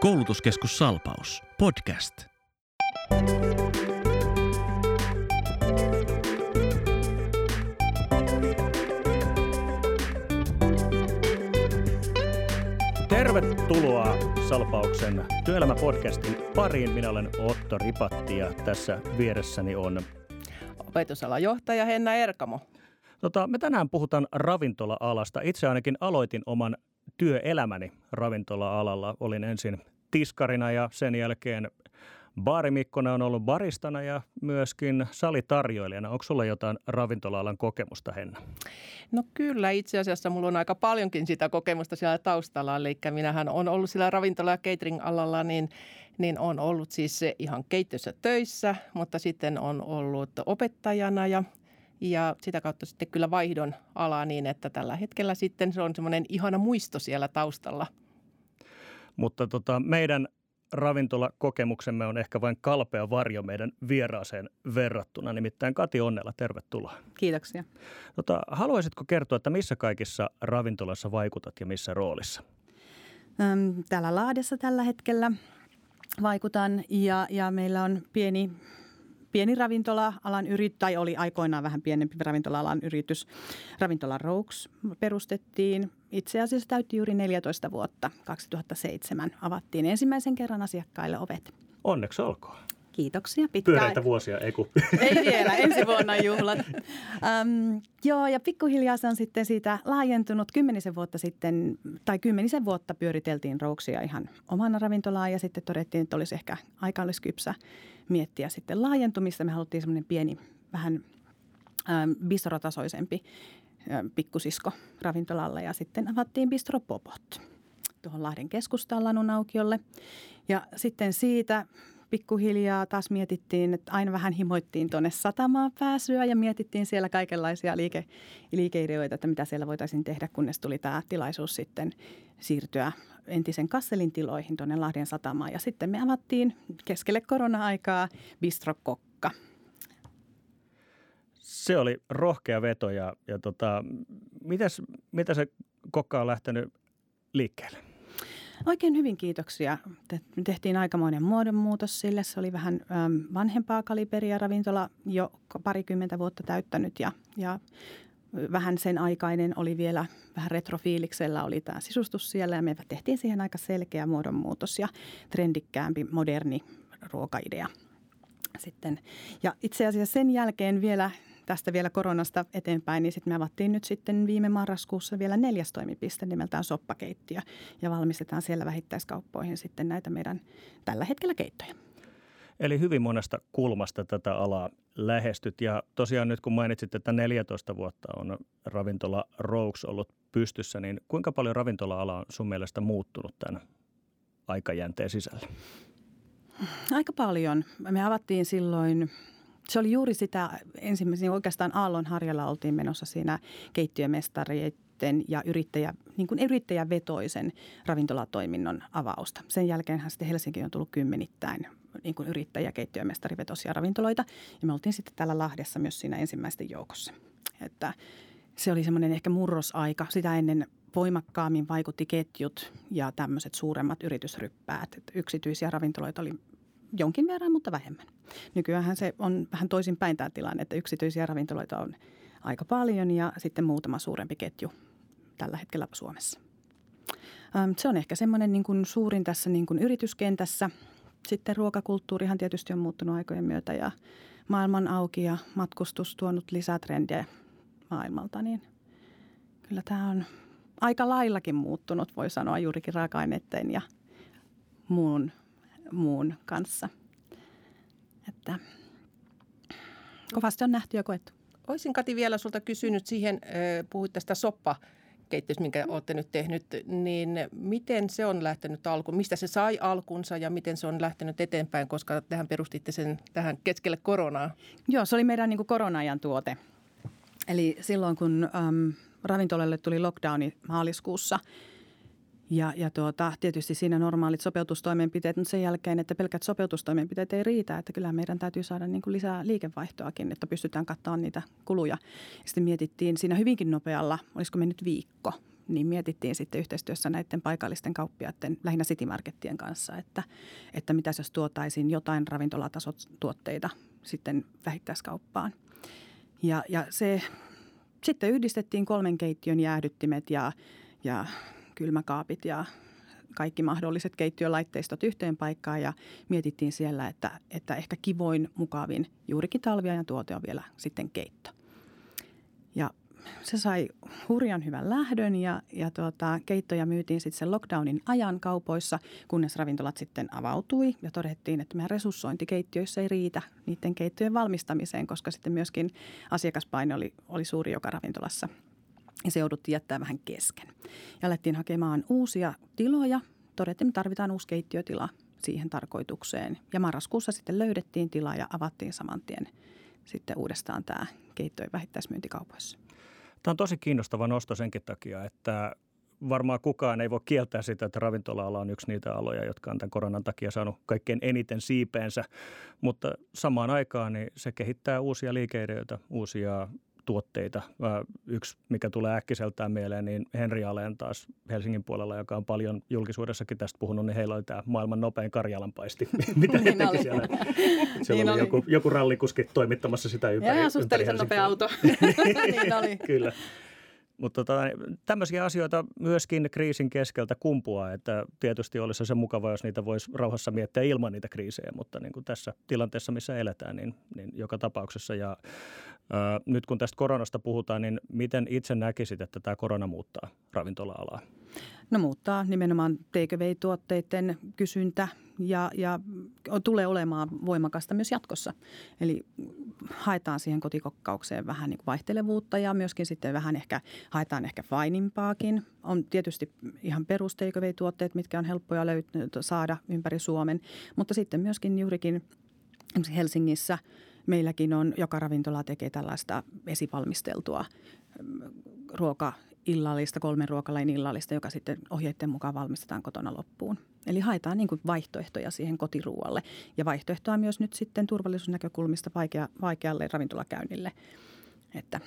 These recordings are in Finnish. Koulutuskeskus Salpaus, podcast. Tervetuloa Salpauksen työelämäpodcastin pariin. Minä olen Otto Ripatti ja tässä vieressäni on opetusalajohtaja Henna Erkamo. Me tänään puhutaan ravintola-alasta. Itse ainakin aloitin oman työelämäni ravintola-alalla. Olin ensin tiskarina ja sen jälkeen baarimikkona, on ollut baristana ja myöskin salitarjoilijana. Onko sulla jotain ravintola-alan kokemusta, Henna? No kyllä, itse asiassa mulla on aika paljonkin sitä kokemusta siellä taustalla. Eli minähän olen ollut siellä ravintola- ja catering-alalla, niin olen ollut siis ihan keittiössä töissä, mutta sitten olen ollut opettajana ja sitä kautta sitten kyllä vaihdon alaa niin, että tällä hetkellä sitten se on semmoinen ihana muisto siellä taustalla. Mutta meidän ravintolakokemuksemme on ehkä vain kalpea varjo meidän vieraaseen verrattuna, nimittäin Kati Onnella, tervetuloa. Kiitoksia. Haluaisitko kertoa, että missä kaikissa ravintolassa vaikutat ja missä roolissa? Täällä Lahdessa tällä hetkellä vaikutan ja meillä on pieni ravintola-alan yritys, tai oli aikoinaan vähän pienempi ravintola-alan yritys. Ravintola Rouks perustettiin. Itse asiassa täytti juuri 14 vuotta. 2007 avattiin ensimmäisen kerran asiakkaille ovet. Onneksi olkoon. Kiitoksia. Pyöreitä vuosia, ei vielä, ensi vuonna juhlat. Ja pikkuhiljaa se on sitten siitä laajentunut. 10 vuotta pyöriteltiin Rouksia ihan omana ravintolaan ja sitten todettiin, että olisi ehkä aika olisi kypsä miettiä sitten laajentumista. Me haluttiin semmoinen pieni, vähän bistrotasoisempi pikkusisko ravintolalle ja sitten avattiin Bistro Popot tuohon Lahden keskustaan Lanun aukiolle ja sitten siitä pikkuhiljaa taas mietittiin, että aina vähän himoittiin tuonne satamaan pääsyä ja mietittiin siellä kaikenlaisia liikeideoita, että mitä siellä voitaisiin tehdä, kunnes tuli tämä tilaisuus sitten siirtyä entisen Kasselin tiloihin tuonne Lahden satamaan. Ja sitten me avattiin keskelle korona-aikaa Bistro Kokka. Se oli rohkea veto ja mitä se kokka on lähtenyt liikkeelle? Oikein hyvin kiitoksia. Tehtiin aikamoinen muodonmuutos sille. Se oli vähän vanhempaa kaliberia ravintola, jo 20 vuotta täyttänyt ja vähän sen aikainen oli vielä vähän retrofiiliksellä oli tämä sisustus siellä ja me tehtiin siihen aika selkeä muodonmuutos ja trendikkäämpi moderni ruokaidea sitten. Ja itse asiassa sen jälkeen vielä koronasta eteenpäin, niin sitten me avattiin nyt sitten viime marraskuussa vielä 4. toimipiste nimeltään Soppakeittiö ja valmistetaan siellä vähittäiskauppoihin sitten näitä meidän tällä hetkellä keittoja. Eli hyvin monesta kulmasta tätä alaa lähestyt ja tosiaan nyt kun mainitsit, että 14 vuotta on ravintola Rouks ollut pystyssä, niin kuinka paljon ravintola-ala on sun mielestä muuttunut tämän aikajänteen sisällä? Aika paljon. Me avattiin silloin. Se oli juuri sitä ensimmäisenä, oikeastaan Aallonharjalla oltiin menossa siinä keittiömestareiden ja yrittäjävetoisen ravintolatoiminnon avausta. Sen jälkeenhän sitten Helsinkiin on tullut kymmenittäin yrittäjä-keittiömestarivetoisia ravintoloita ja me oltiin sitten täällä Lahdessa myös siinä ensimmäisten joukossa. Että se oli semmoinen ehkä murrosaika. Sitä ennen voimakkaammin vaikutti ketjut ja tämmöiset suuremmat yritysryppäät. Että yksityisiä ravintoloita oli jonkin verran, mutta vähemmän. Nykyäänhän se on vähän toisin päin tämä tilanne, että yksityisiä ravintoloita on aika paljon ja sitten muutama suurempi ketju tällä hetkellä Suomessa. Se on ehkä semmoinen suurin tässä yrityskentässä. Sitten ruokakulttuurihan tietysti on muuttunut aikojen myötä ja maailman auki ja matkustus tuonut lisää trendejä maailmalta, niin kyllä tämä on aika laillakin muuttunut, voi sanoa juurikin raaka-aineiden ja muun kanssa. Että kovasti on nähty ja koettu. Olisin Kati vielä sulta kysynyt siihen, puhuit tästä soppakeittiöstä, minkä olette nyt tehnyt, niin miten se on lähtenyt alkuun? Mistä se sai alkunsa ja miten se on lähtenyt eteenpäin, koska tähän perustitte sen tähän keskelle koronaa? Joo, se oli meidän korona-ajan tuote. Eli silloin, kun ravintolalle tuli lockdowni maaliskuussa, ja tietysti siinä normaalit sopeutustoimenpiteet, mutta sen jälkeen, että pelkät sopeutustoimenpiteet ei riitä, että kyllä meidän täytyy saada lisää liikevaihtoakin, että pystytään kattamaan niitä kuluja. Sitten mietittiin siinä hyvinkin nopealla, olisiko me nyt viikko, niin mietittiin sitten yhteistyössä näiden paikallisten kauppiaiden, lähinnä citymarkettien kanssa, että mitäs jos tuotaisiin jotain ravintolatasotuotteita sitten vähittäiskauppaan. Ja se sitten yhdistettiin 3 keittiön jäähdyttimet ja kylmäkaapit ja kaikki mahdolliset keittiölaitteistot yhteen paikkaan ja mietittiin siellä, että ehkä kivoin, mukavin juurikin talviajan tuote on vielä sitten keitto. Ja se sai hurjan hyvän lähdön ja keittoja myytiin sitten sen lockdownin ajan kaupoissa, kunnes ravintolat sitten avautui ja todettiin, että meidän resurssointi keittiöissä ei riitä niiden keittojen valmistamiseen, koska sitten myöskin asiakaspaine oli suuri joka ravintolassa. Ja se jouduttiin jättää vähän kesken. Ja alettiin hakemaan uusia tiloja. Todettiin, että tarvitaan uusi keittiötila siihen tarkoitukseen. Ja marraskuussa sitten löydettiin tila ja avattiin saman tien sitten uudestaan tämä keittiöjen vähittäismyyntikaupoissa. Tämä on tosi kiinnostava nosto senkin takia, että varmaan kukaan ei voi kieltää sitä, että ravintola-ala on yksi niitä aloja, jotka on tämän koronan takia saanut kaikkein eniten siipeensä. Mutta samaan aikaan niin se kehittää uusia liikeideoita, uusia tuotteita. Yksi, mikä tulee äkkiseltään mieleen, niin Henri Alen taas Helsingin puolella, joka on paljon julkisuudessakin tästä puhunut, niin heillä oli tämä maailman nopein Karjalanpaisti. Mitä he teki siellä? Siellä oli joku rallikuski toimittamassa sitä ympäri. Ja susteli sen nopea auto. Niin oli. Kyllä. Mutta tämmöisiä asioita myöskin kriisin keskeltä kumpuaa, että tietysti olisi se mukava, jos niitä voisi rauhassa miettiä ilman niitä kriisejä, mutta niin kuin tässä tilanteessa, missä eletään, niin joka tapauksessa. Ja nyt kun tästä koronasta puhutaan, niin miten itse näkisit, että tämä korona muuttaa ravintola-alaa? No muuttaa nimenomaan takeaway-tuotteiden kysyntä ja tulee olemaan voimakasta myös jatkossa. Eli haetaan siihen kotikokkaukseen vähän niin kuin vaihtelevuutta ja myöskin sitten vähän ehkä haetaan ehkä fainimpaakin. On tietysti ihan perus takeaway-tuotteet, mitkä on helppoja saada ympäri Suomen, mutta sitten myöskin juurikin Helsingissä meilläkin on, joka ravintola tekee tällaista esivalmisteltua ruokaillallista, 3 ruokalain illallista, joka sitten ohjeiden mukaan valmistetaan kotona loppuun. Eli haetaan niin kuin vaihtoehtoja siihen kotiruualle ja vaihtoehtoa myös nyt sitten turvallisuusnäkökulmista vaikealle ravintolakäynnille. Että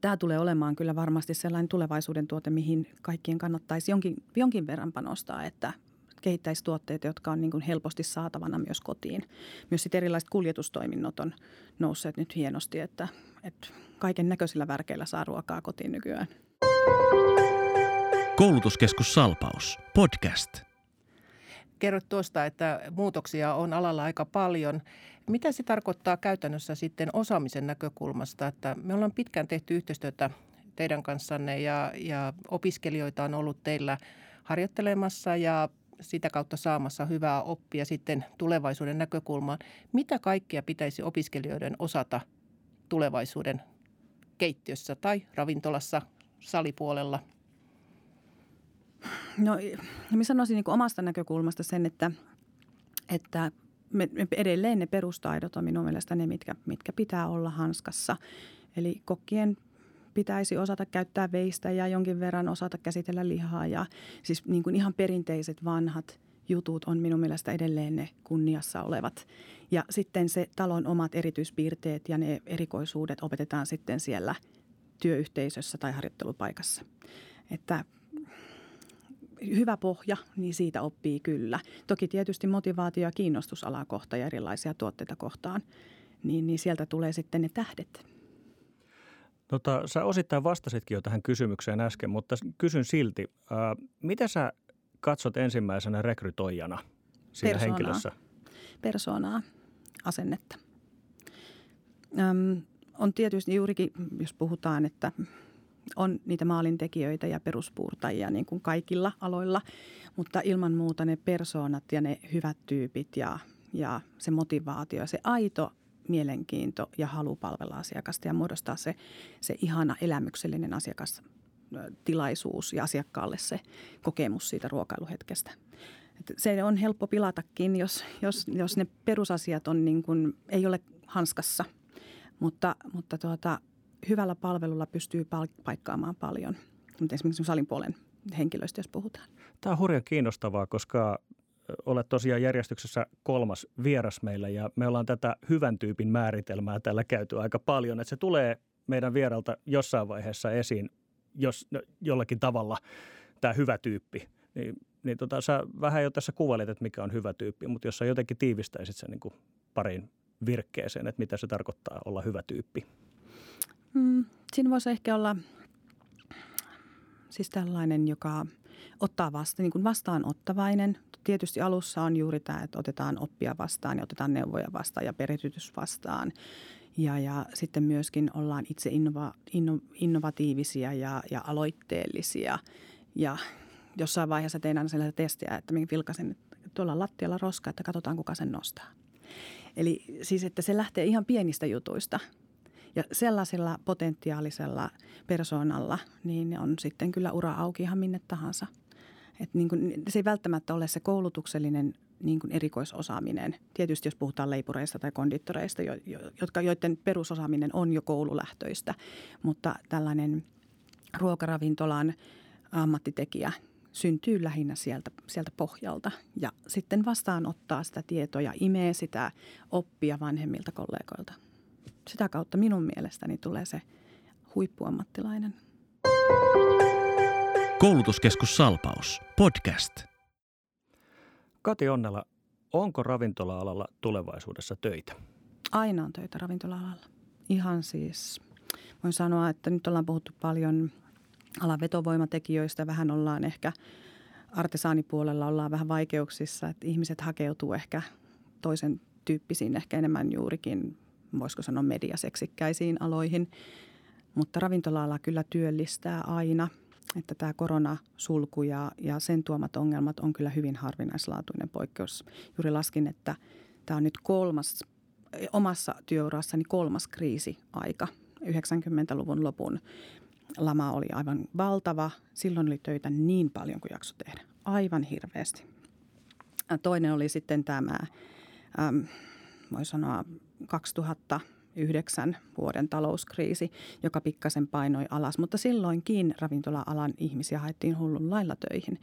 tämä tulee olemaan kyllä varmasti sellainen tulevaisuuden tuote, mihin kaikkien kannattaisi jonkin verran panostaa, että kehittäisi tuotteita, jotka on niin kuin helposti saatavana myös kotiin. Myös sitten erilaiset kuljetustoiminnot on nousseet nyt hienosti, että kaiken näköisillä värkeillä saa ruokaa kotiin nykyään. Koulutuskeskus Salpaus podcast. Kerrot tuosta, että muutoksia on alalla aika paljon. Mitä se tarkoittaa käytännössä sitten osaamisen näkökulmasta? Että me ollaan pitkään tehty yhteistyötä teidän kanssanne ja opiskelijoita on ollut teillä harjoittelemassa ja sitä kautta saamassa hyvää oppia sitten tulevaisuuden näkökulmaan. Mitä kaikkea pitäisi opiskelijoiden osata tulevaisuuden keittiössä tai ravintolassa, salipuolella? No, minä sanoisin niin kuin omasta näkökulmasta sen, että me edelleen ne perustaidot on minun mielestä ne, mitkä pitää olla hanskassa. Eli kokkien pitäisi osata käyttää veistä ja jonkin verran osata käsitellä lihaa. Ja siis niin kuin ihan perinteiset vanhat jutut on minun mielestä edelleen ne kunniassa olevat. Ja sitten se talon omat erityispiirteet ja ne erikoisuudet opetetaan sitten siellä työyhteisössä tai harjoittelupaikassa. Että hyvä pohja, niin siitä oppii kyllä. Toki tietysti motivaatio ja kiinnostus alaa kohtaan ja erilaisia tuotteita kohtaan, niin sieltä tulee sitten ne tähdet. Sä osittain vastasitkin jo tähän kysymykseen äsken, mutta kysyn silti. Mitä sä katsot ensimmäisenä rekrytoijana siinä henkilössä? Persoonaa, asennetta. On tietysti juurikin, jos puhutaan, että on niitä maalintekijöitä ja peruspuurtajia niin kuin kaikilla aloilla, mutta ilman muuta ne persoonat ja ne hyvät tyypit ja se motivaatio ja se aito mielenkiinto ja halu palvella asiakasta ja muodostaa se ihana elämyksellinen asiakastilaisuus ja asiakkaalle se kokemus siitä ruokailuhetkestä. Et se on helppo pilatakin, jos ne perusasiat on niin kuin, ei ole hanskassa, mutta hyvällä palvelulla pystyy paikkaamaan paljon. Mutta esimerkiksi salin puolen henkilöistä, jos puhutaan. Tämä on hurjan kiinnostavaa, koska olet tosiaan järjestyksessä 3. vieras meillä ja me ollaan tätä hyvän tyypin määritelmää täällä käyty aika paljon, että se tulee meidän vieralta jossain vaiheessa esiin. jos jollakin tavalla tämä hyvä tyyppi, niin sä vähän jo tässä kuvailet, että mikä on hyvä tyyppi, mutta jos sä jotenkin tiivistäisit sen niin kuin pariin virkkeeseen, että mitä se tarkoittaa olla hyvä tyyppi. Siinä voisi ehkä olla siis tällainen, joka ottaa vastaan, niin kuin vastaanottavainen. Tietysti alussa on juuri tämä, että otetaan oppia vastaan ja otetaan neuvoja vastaan ja perehdytys vastaan. Ja sitten myöskin ollaan itse innovatiivisia ja aloitteellisia. Ja jossain vaiheessa tehdään sellaista testiä, että minä vilkaisen, että tuolla on lattialla roska, että katsotaan kuka sen nostaa. Eli siis, että se lähtee ihan pienistä jutuista. Ja sellaisella potentiaalisella persoonalla, niin on sitten kyllä ura auki ihan minne tahansa. Et niin kuin, se ei välttämättä ole se koulutuksellinen niin kuin erikoisosaaminen. Tietysti jos puhutaan leipureista tai kondittoreista, joiden perusosaaminen on jo koululähtöistä. Mutta tällainen ruokaravintolan ammattitekijä syntyy lähinnä sieltä pohjalta ja sitten vastaanottaa sitä tietoa ja imee sitä oppia vanhemmilta kollegoilta. Sitä kautta minun mielestäni tulee se huippuammattilainen. Koulutuskeskus Salpaus, podcast. Kati Onnella, onko ravintola-alalla tulevaisuudessa töitä? Aina on töitä ravintola-alalla. Ihan siis, voin sanoa, että nyt ollaan puhuttu paljon alan vetovoimatekijöistä. Vähän ollaan ehkä artesaanipuolella ollaan vähän vaikeuksissa, että ihmiset hakeutuu ehkä toisen tyyppisiin, ehkä enemmän juurikin, voisiko sanoa mediaseksikkäisiin aloihin, mutta ravintola-ala kyllä työllistää aina, että tämä koronasulku ja sen tuomat ongelmat on kyllä hyvin harvinaislaatuinen poikkeus. Juuri laskin, että tämä on nyt omassa työurassani kolmas kriisiaika. 90-luvun lopun lama oli aivan valtava. Silloin oli töitä niin paljon kuin jakso tehdä. Aivan hirveästi. Toinen oli sitten tämä, voi sanoa, 2009 vuoden talouskriisi, joka pikkasen painoi alas, mutta silloinkin ravintola-alan ihmisiä haettiin hullun lailla töihin.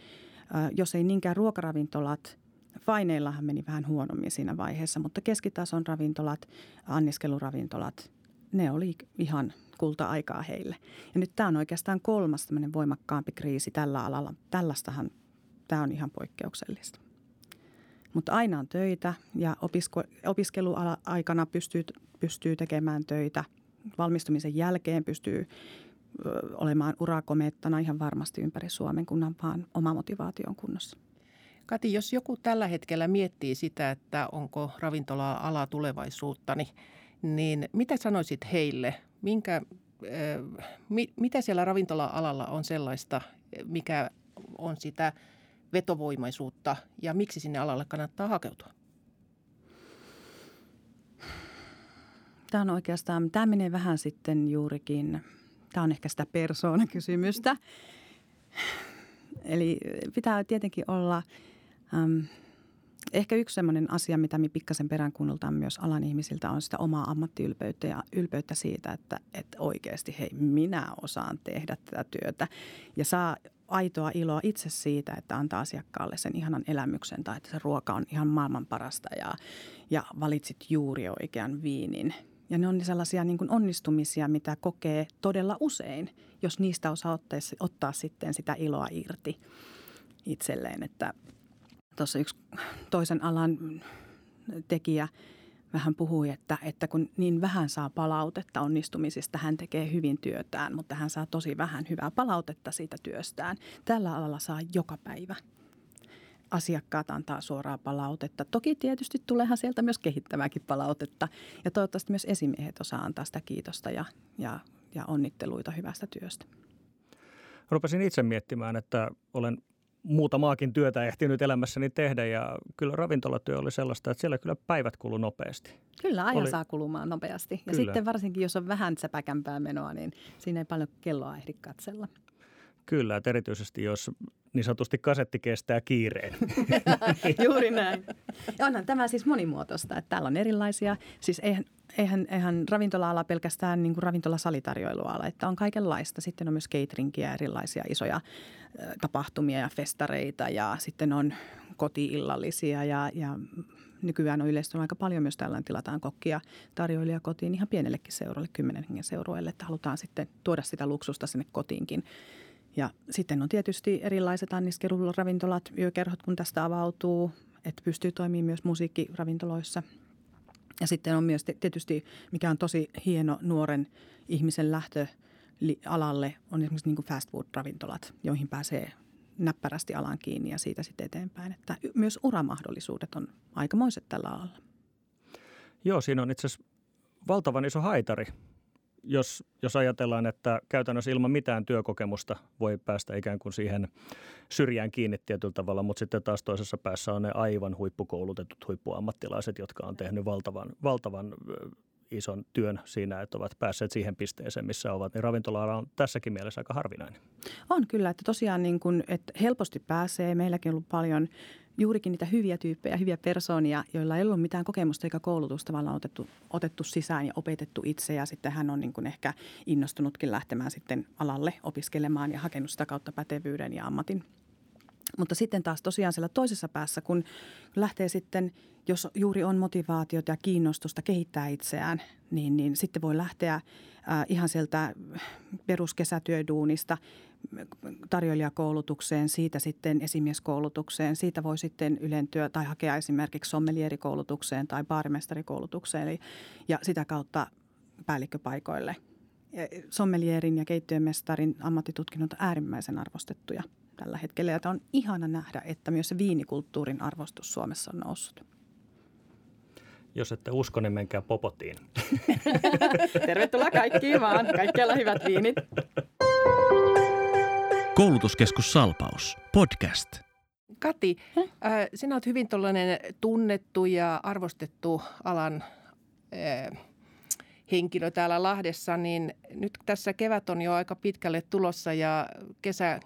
Jos ei niinkään ruokaravintolat, faineillahan meni vähän huonommin siinä vaiheessa, mutta keskitason ravintolat, anniskeluravintolat, ne oli ihan kulta-aikaa heille. Ja nyt tämä on oikeastaan kolmas tämmöinen voimakkaampi kriisi tällä alalla. Tällaistahan tämä on ihan poikkeuksellista. Mutta aina on töitä ja opiskeluaikana pystyy tekemään töitä. Valmistumisen jälkeen pystyy olemaan urakomettana ihan varmasti ympäri Suomen, kunhan vaan oma motivaatio on kunnossa. Kati, jos joku tällä hetkellä miettii sitä, että onko ravintola-ala tulevaisuutta, niin mitä sanoisit heille? Mitä siellä ravintola-alalla on sellaista, mikä on sitä vetovoimaisuutta ja miksi sinne alalle kannattaa hakeutua? Tämä on oikeastaan, tämä menee vähän sitten juurikin, tämä on ehkä sitä persoonakysymystä. Eli pitää tietenkin olla, ehkä yksi sellainen asia, mitä me pikkasen peräänkuunneltaan myös alan ihmisiltä, on sitä omaa ammattiylpeyttä ja ylpeyttä siitä, että oikeasti hei, minä osaan tehdä tätä työtä ja saa aitoa iloa itse siitä, että antaa asiakkaalle sen ihanan elämyksen tai että se ruoka on ihan maailman parasta ja valitsit juuri oikean viinin. Ja ne on sellaisia niin kuin onnistumisia, mitä kokee todella usein, jos niistä osaa ottaa sitten sitä iloa irti itselleen. Että tuossa yksi toisen alan tekijä vähän puhui, että kun niin vähän saa palautetta onnistumisista, hän tekee hyvin työtään, mutta hän saa tosi vähän hyvää palautetta siitä työstään. Tällä alalla saa joka päivä. Asiakkaat antaa suoraa palautetta. Toki tietysti tuleehan sieltä myös kehittävääkin palautetta. Ja toivottavasti myös esimiehet osaa antaa sitä kiitosta ja onnitteluita hyvästä työstä. Rupesin itse miettimään, että olen muutamaakin työtä ehtinyt elämässäni tehdä ja kyllä ravintolatyö oli sellaista, että siellä kyllä päivät kului nopeasti. Kyllä, aina saa kulumaan nopeasti. Ja kyllä. Sitten varsinkin, jos on vähän säpäkämpää menoa, niin siinä ei paljon kelloa ehdi katsella. Kyllä, että erityisesti jos niin sanotusti kasetti kestää kiireen. Juuri näin. Ja onhan tämä siis monimuotoista, että täällä on erilaisia, siis eihän ravintola-ala pelkästään niin kuin ravintolasalitarjoiluala, että on kaikenlaista. Sitten on myös cateringia, erilaisia isoja tapahtumia ja festareita ja sitten on koti-illallisia ja nykyään on yleistynyt aika paljon myös tällainen, tilataan kokkia tarjoilija kotiin ihan pienellekin seuroille, 10 hengen seuroille, että halutaan sitten tuoda sitä luksusta sinne kotiinkin. Ja sitten on tietysti erilaiset anniskeluravintolat, yökerhot, kun tästä avautuu, että pystyy toimimaan myös musiikkiravintoloissa. Ja sitten on myös tietysti, mikä on tosi hieno nuoren ihmisen lähtöalalle, on esimerkiksi niin kuin fast food-ravintolat, joihin pääsee näppärästi alan kiinni ja siitä sitten eteenpäin. Että myös uramahdollisuudet on aikamoiset tällä alalla. Joo, siinä on itse asiassa valtavan iso haitari, jos ajatellaan, että käytännössä ilman mitään työkokemusta voi päästä ikään kuin siihen syrjään kiinni tietyllä tavalla, mutta sitten taas toisessa päässä on ne aivan huippukoulutetut huippuammattilaiset, jotka on tehnyt valtavan ison työn siinä, että ovat päässeet siihen pisteeseen, missä ovat, niin ravintola on tässäkin mielessä aika harvinainen. On kyllä, että tosiaan niin kuin, että helposti pääsee. Meilläkin on ollut paljon juurikin niitä hyviä tyyppejä, hyviä persoonia, joilla ei ollut mitään kokemusta eikä koulutusta, tavallaan otettu sisään ja opetettu itse. Ja sitten hän on niin kuin ehkä innostunutkin lähtemään sitten alalle opiskelemaan ja hakenut sitä kautta pätevyyden ja ammatin. Mutta sitten taas tosiaan siellä toisessa päässä, kun lähtee sitten, jos juuri on motivaatiota ja kiinnostusta kehittää itseään, niin sitten voi lähteä ihan sieltä peruskesätyöduunista tarjoilijakoulutukseen, siitä sitten esimieskoulutukseen, siitä voi sitten ylentyä tai hakea esimerkiksi sommelierikoulutukseen tai baarimestarikoulutukseen ja sitä kautta päällikköpaikoille. Sommelierin ja keittiömestarin ammattitutkinnot on äärimmäisen arvostettuja tällä hetkellä. Ja tämä on ihana nähdä, että myös se viinikulttuurin arvostus Suomessa on noussut. Jos ette usko, niin menkää Popotiin. Tervetuloa kaikkiin vaan. Kaikkialla hyvät viinit. Koulutuskeskus Salpaus. Podcast. Kati, sinä olet hyvin tuollainen tunnettu ja arvostettu alan henkilö täällä Lahdessa, niin nyt tässä kevät on jo aika pitkälle tulossa ja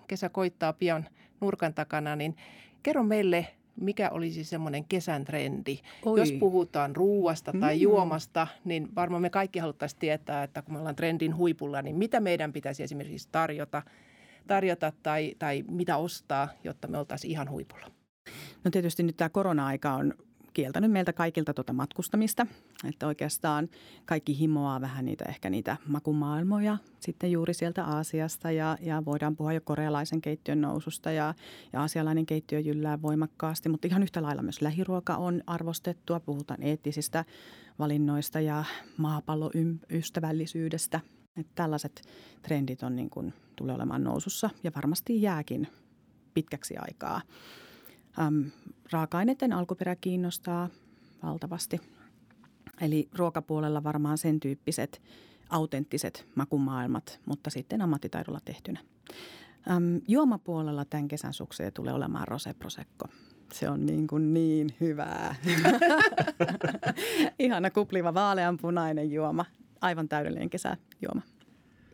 kesä koittaa pian nurkan takana, niin kerro meille, mikä olisi semmoinen kesän trendi. Oi. Jos puhutaan ruuasta tai juomasta, niin varmaan me kaikki haluttaisiin tietää, että kun me ollaan trendin huipulla, niin mitä meidän pitäisi esimerkiksi tarjota tai mitä ostaa, jotta me oltaisiin ihan huipulla. No tietysti nyt tämä korona-aika on kieltänyt meiltä kaikilta matkustamista, että oikeastaan kaikki himoaa vähän niitä makumaailmoja sitten juuri sieltä Aasiasta ja voidaan puhua jo korealaisen keittiön noususta ja aasialainen keittiö jyllää voimakkaasti, mutta ihan yhtä lailla myös lähiruoka on arvostettua, puhutaan eettisistä valinnoista ja maapalloystävällisyydestä, että tällaiset trendit on niin kuin, tulee olemaan nousussa ja varmasti jääkin pitkäksi aikaa. Raaka-aineiden alkuperä kiinnostaa valtavasti, eli ruokapuolella varmaan sen tyyppiset autenttiset makumaailmat, mutta sitten ammattitaidolla tehtynä. Juomapuolella tämän kesän sukseen tulee olemaan rosé-prosecco. Se on niin hyvää. Ihana kupliva vaaleanpunainen juoma, aivan täydellinen kesäjuoma.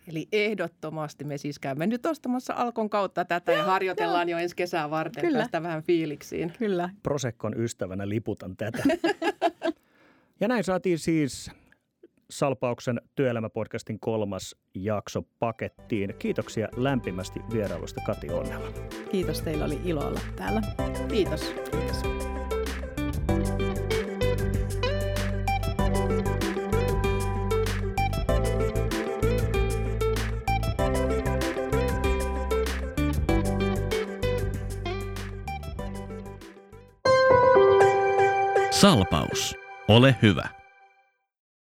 Eli ehdottomasti me siis käymme nyt ostamassa Alkon kautta tätä ja harjoitellaan jo ensi kesää varten. Kyllä. Päästä vähän fiiliksiin. Kyllä. Proseccon ystävänä liputan tätä. Ja näin saatiin siis Salpauksen työelämäpodcastin 3. jakso pakettiin. Kiitoksia lämpimästi vierailusta, Kati Onnella. Kiitos, teillä oli ilo olla täällä. Kiitos. Kiitos. Salpaus. Ole hyvä.